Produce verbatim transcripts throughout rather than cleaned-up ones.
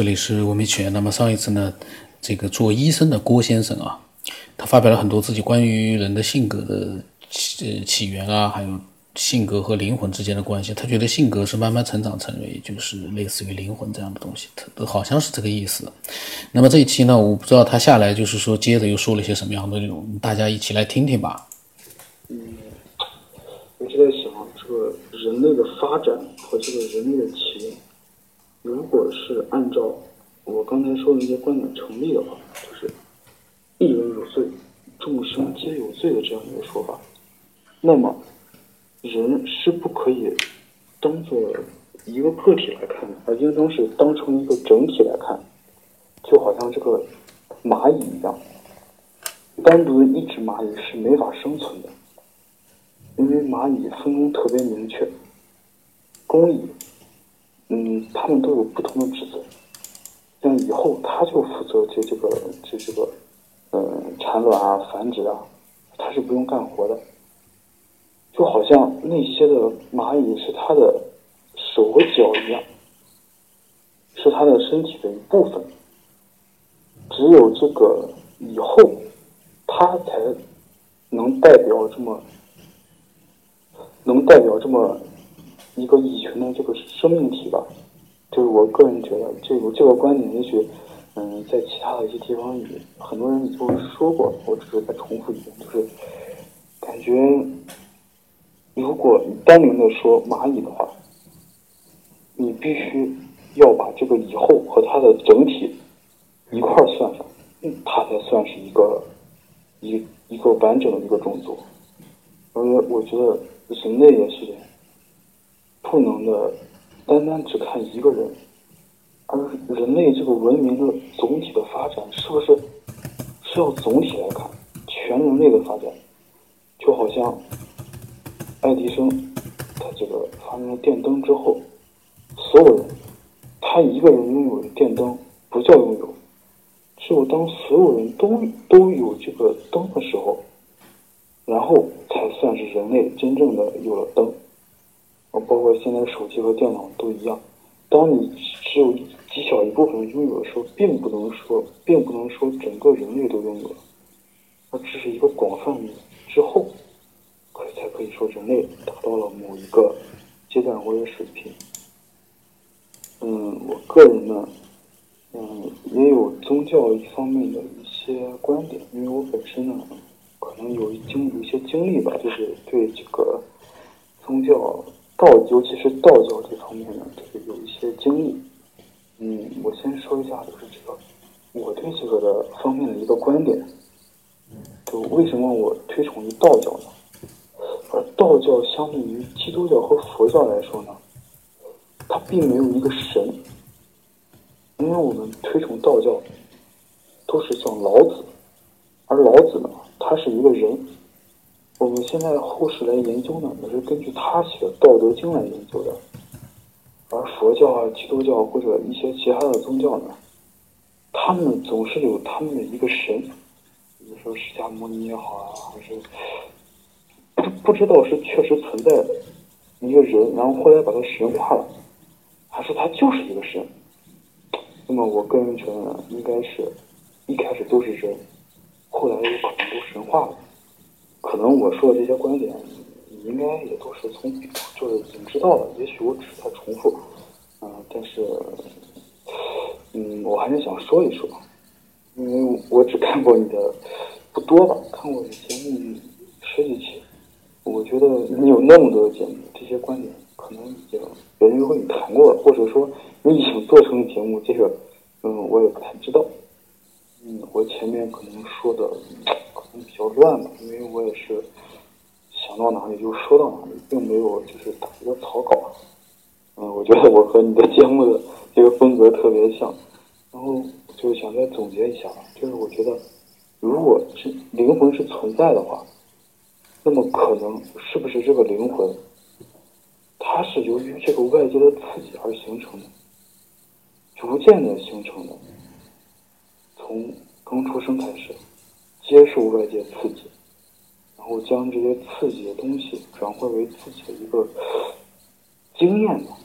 这里是文明起源。那么上一次呢，这个做医生的郭先生啊，他发表了很多自己关于人的性格的起起源啊，还有性格和灵魂之间的关系。他觉得性格是慢慢成长成为就是类似于灵魂这样的东西，他好像是这个意思。那么这一期呢，我不知道他下来就是说接着又说了一些什么样的内容，大家一起来听听吧。嗯，我就在想这个人类的发展和这个人类的起源，如果是按照我刚才说的那些观点成立的话，就是一人有罪，众生皆有罪的这样一个说法，那么人是不可以当做一个个体来看的，而应当是当成一个整体来看，就好像这个蚂蚁一样，单独的一只蚂蚁是没法生存的，因为蚂蚁分工特别明确，工蚁嗯，他们都有不同的职责，像以后他就负责就这个就这个，呃，产卵啊、繁殖啊，他是不用干活的。就好像那些的蚂蚁是他的手和脚一样，是他的身体的一部分。只有这个以后，他才能代表这么，能代表这么。一个蚁群的这个生命体吧，就是我个人觉得这个这个观点也许嗯在其他的一些地方也很多人都说过，我只是再重复一遍，就是感觉如果你单纯的说蚂蚁的话，你必须要把这个蚁后和它的整体一块算上，嗯，它才算是一个一一个完整的一个种族。而我觉得人类也是这样，不能的单单只看一个人，而人类这个文明的总体的发展是不是是要总体来看，全人类的发展，就好像爱迪生他这个发明了电灯之后，所有人他一个人拥有的电灯不叫拥有，只有当所有人都都有这个灯的时候，然后才算是人类真正的有了灯。包括现在手机和电脑都一样，当你只有极小一部分拥有的时候，并不能说并不能说整个人类都拥有了，而只是一个广泛之后，可才可以说人类达到了某一个阶段或者水平。嗯，我个人呢，嗯，也有宗教一方面的一些观点，因为我本身呢，可能有一经有一些经历吧，就是对这个宗教。道，尤其是道教这方面呢，就是有一些经历。嗯，我先说一下，就是这个我对这个的方面的一个观点。就为什么我推崇于道教呢？而道教相对于基督教和佛教来说呢，它并没有一个神，因为我们推崇道教都是像老子，而老子呢，他是一个人。我们现在后世来研究呢，也是根据他写的《道德经》来研究的，而佛教啊、基督教或者一些其他的宗教呢，他们总是有他们的一个神，比如说释迦牟尼也好啊，还是不知道是确实存在的一个人，然后后来把他神化了，还是他就是一个神。那么我个人觉得呢，应该是一开始都是人，后来有可能都神化了。可能我说的这些观点，你应该也都是从就是已经知道了，也许我只是在重复，啊、呃，但是，嗯，我还是想说一说，因为我只看过你的不多吧，看过你的节目十几期，我觉得你有那么多的节目，这些观点可能已经别人和你谈过了，或者说你已经做成节目，这个，嗯，我也不太知道，嗯，我前面可能说的。比较乱吧，因为我也是想到哪里就说到哪里，并没有就是打一个草稿。嗯，我觉得我和你的节目的这个风格特别像，然后就想再总结一下，就是我觉得如果是灵魂是存在的话，那么可能是不是这个灵魂它是由于这个外界的刺激而形成的，逐渐的形成的，从刚出生开始接受外界刺激，然后将这些刺激的东西转化为自己的一个经验吧，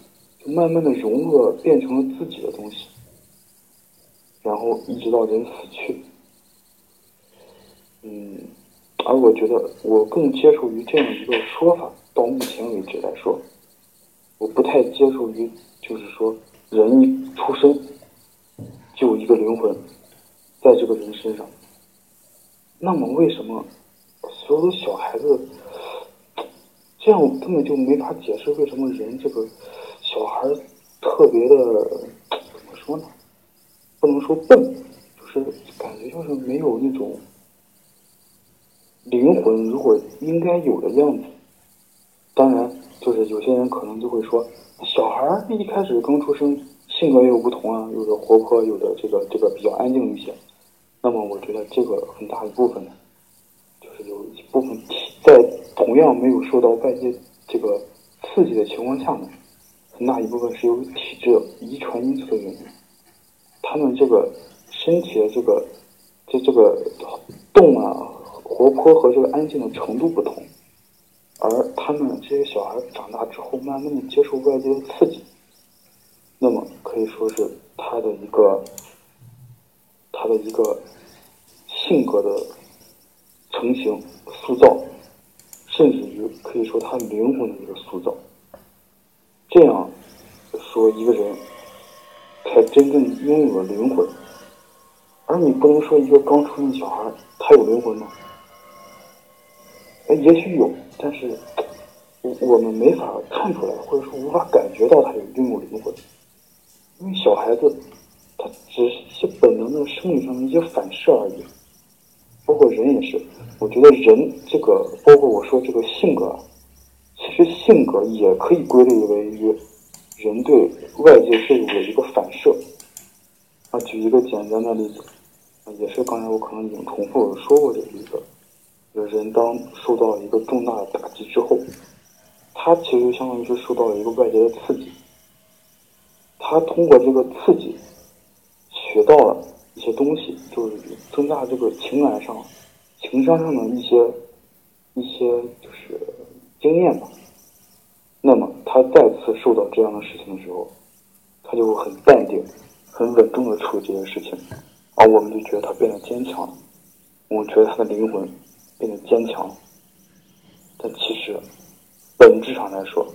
就慢慢的融入了，变成了自己的东西。然后一直到人死去。嗯，而我觉得我更接触于这样一个说法，到目前为止来说，我不太接触于就是说人一出生就有一个灵魂在这个人身上。那么为什么所有的小孩子这样，我根本就没法解释为什么人这个小孩特别的怎么说呢？不能说笨，就是感觉就是没有那种灵魂如果应该有的样子。当然就是有些人可能就会说，小孩一开始刚出生性格也有不同啊，有的活泼，有的这个这个比较安静一些。那么我觉得这个很大一部分呢，就是有一部分在同样没有受到外界这个刺激的情况下呢，很大一部分是由体质遗传因素的原因。他们这个身体的这个这这个动啊、活泼和这个安静的程度不同，而他们这些小孩长大之后慢慢的接受外界的刺激，那么可以说是他的一个他的一个性格的成型塑造，甚至于可以说他灵魂的一个塑造。这样说一个人才真正拥有了灵魂，而你不能说一个刚出生的小孩他有灵魂吗？也许有，但是我们没法看出来，或者说无法感觉到他有拥有灵魂，因为小孩子他只是一些本能的生理上的一些反射而已。包括人也是，我觉得人这个，包括我说这个性格，其实性格也可以归类为于人对外界事物的一个反射。啊，举一个简单的例子，也是刚才我可能已经重复说过的例子，人当受到一个重大的打击之后，他其实相当于是受到了一个外界的刺激，他通过这个刺激学到了一些东西，就是增加这个情感上、情商上的一些一些就是经验吧。那么他再次受到这样的事情的时候，他就很淡定、很稳重的处理这些事情，而我们就觉得他变得坚强，我们觉得他的灵魂变得坚强。但其实本质上来说，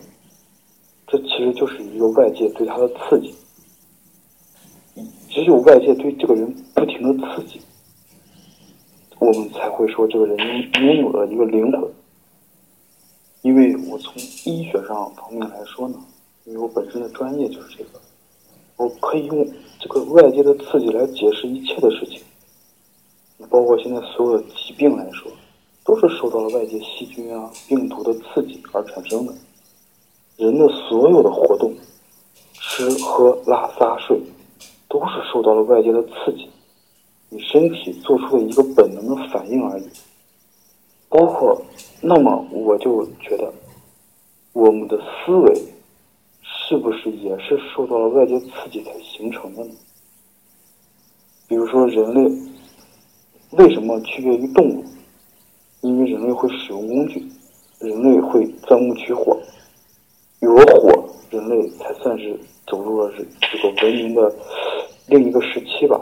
这其实就是一个外界对他的刺激。只有外界对这个人不停的刺激，我们才会说这个人拥有了一个灵魂。因为我从医学上方面来说呢，因为我本身的专业就是这个，我可以用这个外界的刺激来解释一切的事情，包括现在所有的疾病来说，都是受到了外界细菌啊、病毒的刺激而产生的。人的所有的活动，吃喝拉撒睡，都是受到了外界的刺激，你身体做出的一个本能的反应而已。包括，那么我就觉得，我们的思维是不是也是受到了外界刺激才形成的呢？比如说人类为什么区别于动物？因为人类会使用工具，人类会钻木取火，有了火，人类才算是走入了这个文明的另一个时期吧。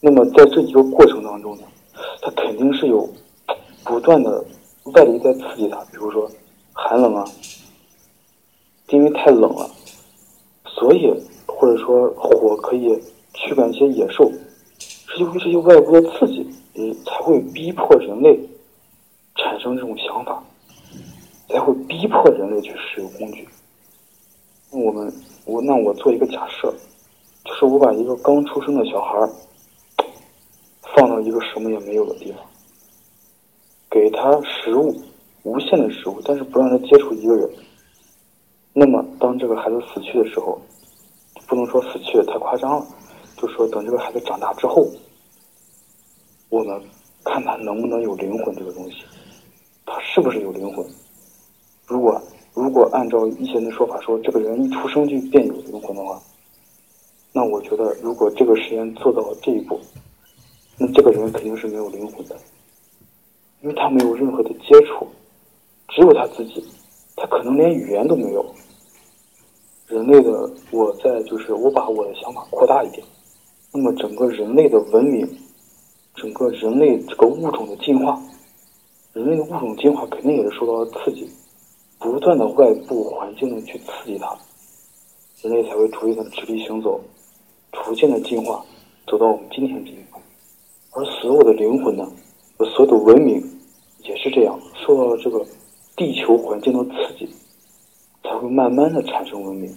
那么在这一个过程当中呢，它肯定是有不断的外力在刺激它，比如说寒冷啊，因为太冷了，所以或者说火可以驱赶一些野兽，是因为这些外部的刺激，才会逼迫人类产生这种想法，才会逼迫人类去使用工具。我们我那我做一个假设，就是我把一个刚出生的小孩放到一个什么也没有的地方，给他食物，无限的食物，但是不让他接触一个人。那么当这个孩子死去的时候，不能说死去太夸张了，就说等这个孩子长大之后，我们看他能不能有灵魂，这个东西他是不是有灵魂。如果如果按照一些人的说法说这个人一出生就便有灵魂的话，那我觉得如果这个实验做到这一步，那这个人肯定是没有灵魂的，因为他没有任何的接触，只有他自己，他可能连语言都没有。人类的，我在就是我把我的想法扩大一点，那么整个人类的文明，整个人类这个物种的进化，人类的物种进化肯定也是受到了刺激，不断的外部环境的去刺激它，人类才会逐渐的直立行走，逐渐的进化，走到我们今天这一步。而所有的灵魂呢，所有的文明也是这样，受到了这个地球环境的刺激，才会慢慢的产生文明。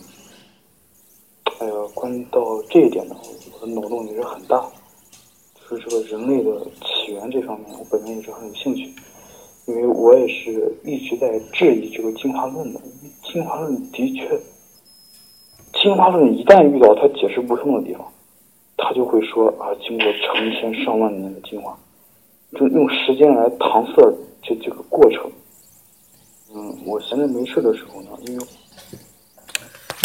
哎呀，关于到这一点呢，我的脑洞也是很大，就是这个人类的起源这方面，我本人也是很有兴趣，因为我也是一直在质疑这个进化论的。进化论的确，进化论一旦遇到它解释不通的地方，他就会说啊，经过成千上万年的进化，就用时间来搪塞这这个过程。嗯，我闲着没事的时候呢，因为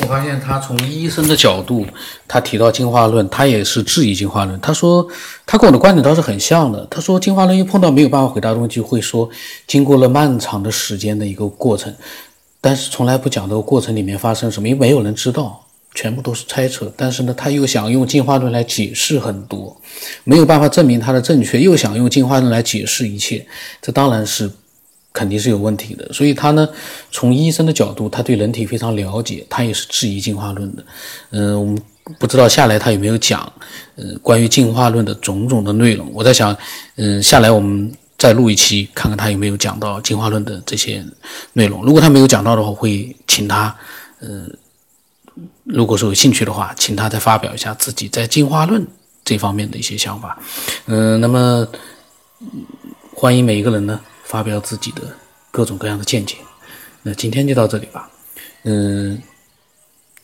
我发现他从医生的角度，他提到进化论，他也是质疑进化论。他说，他跟我的观点倒是很像的。他说，进化论一碰到没有办法回答的东西，会说经过了漫长的时间的一个过程，但是从来不讲这个过程里面发生什么，因为没有人知道，全部都是猜测。但是呢，他又想用进化论来解释很多，没有办法证明它的正确，又想用进化论来解释一切，这当然是肯定是有问题的。所以他呢，从医生的角度，他对人体非常了解，他也是质疑进化论的。嗯、呃，我们不知道下来他有没有讲，呃，关于进化论的种种的内容。我在想，嗯、呃，下来我们再录一期，看看他有没有讲到进化论的这些内容。如果他没有讲到的话，会请他，呃，如果说有兴趣的话，请他再发表一下自己在进化论这方面的一些想法。嗯、呃，那么欢迎每一个人呢，发表自己的各种各样的见解。那今天就到这里吧。嗯、呃，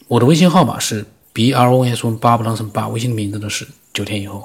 我的微信号码是 B R O S 八 八 八，微信的名字呢是九天以后。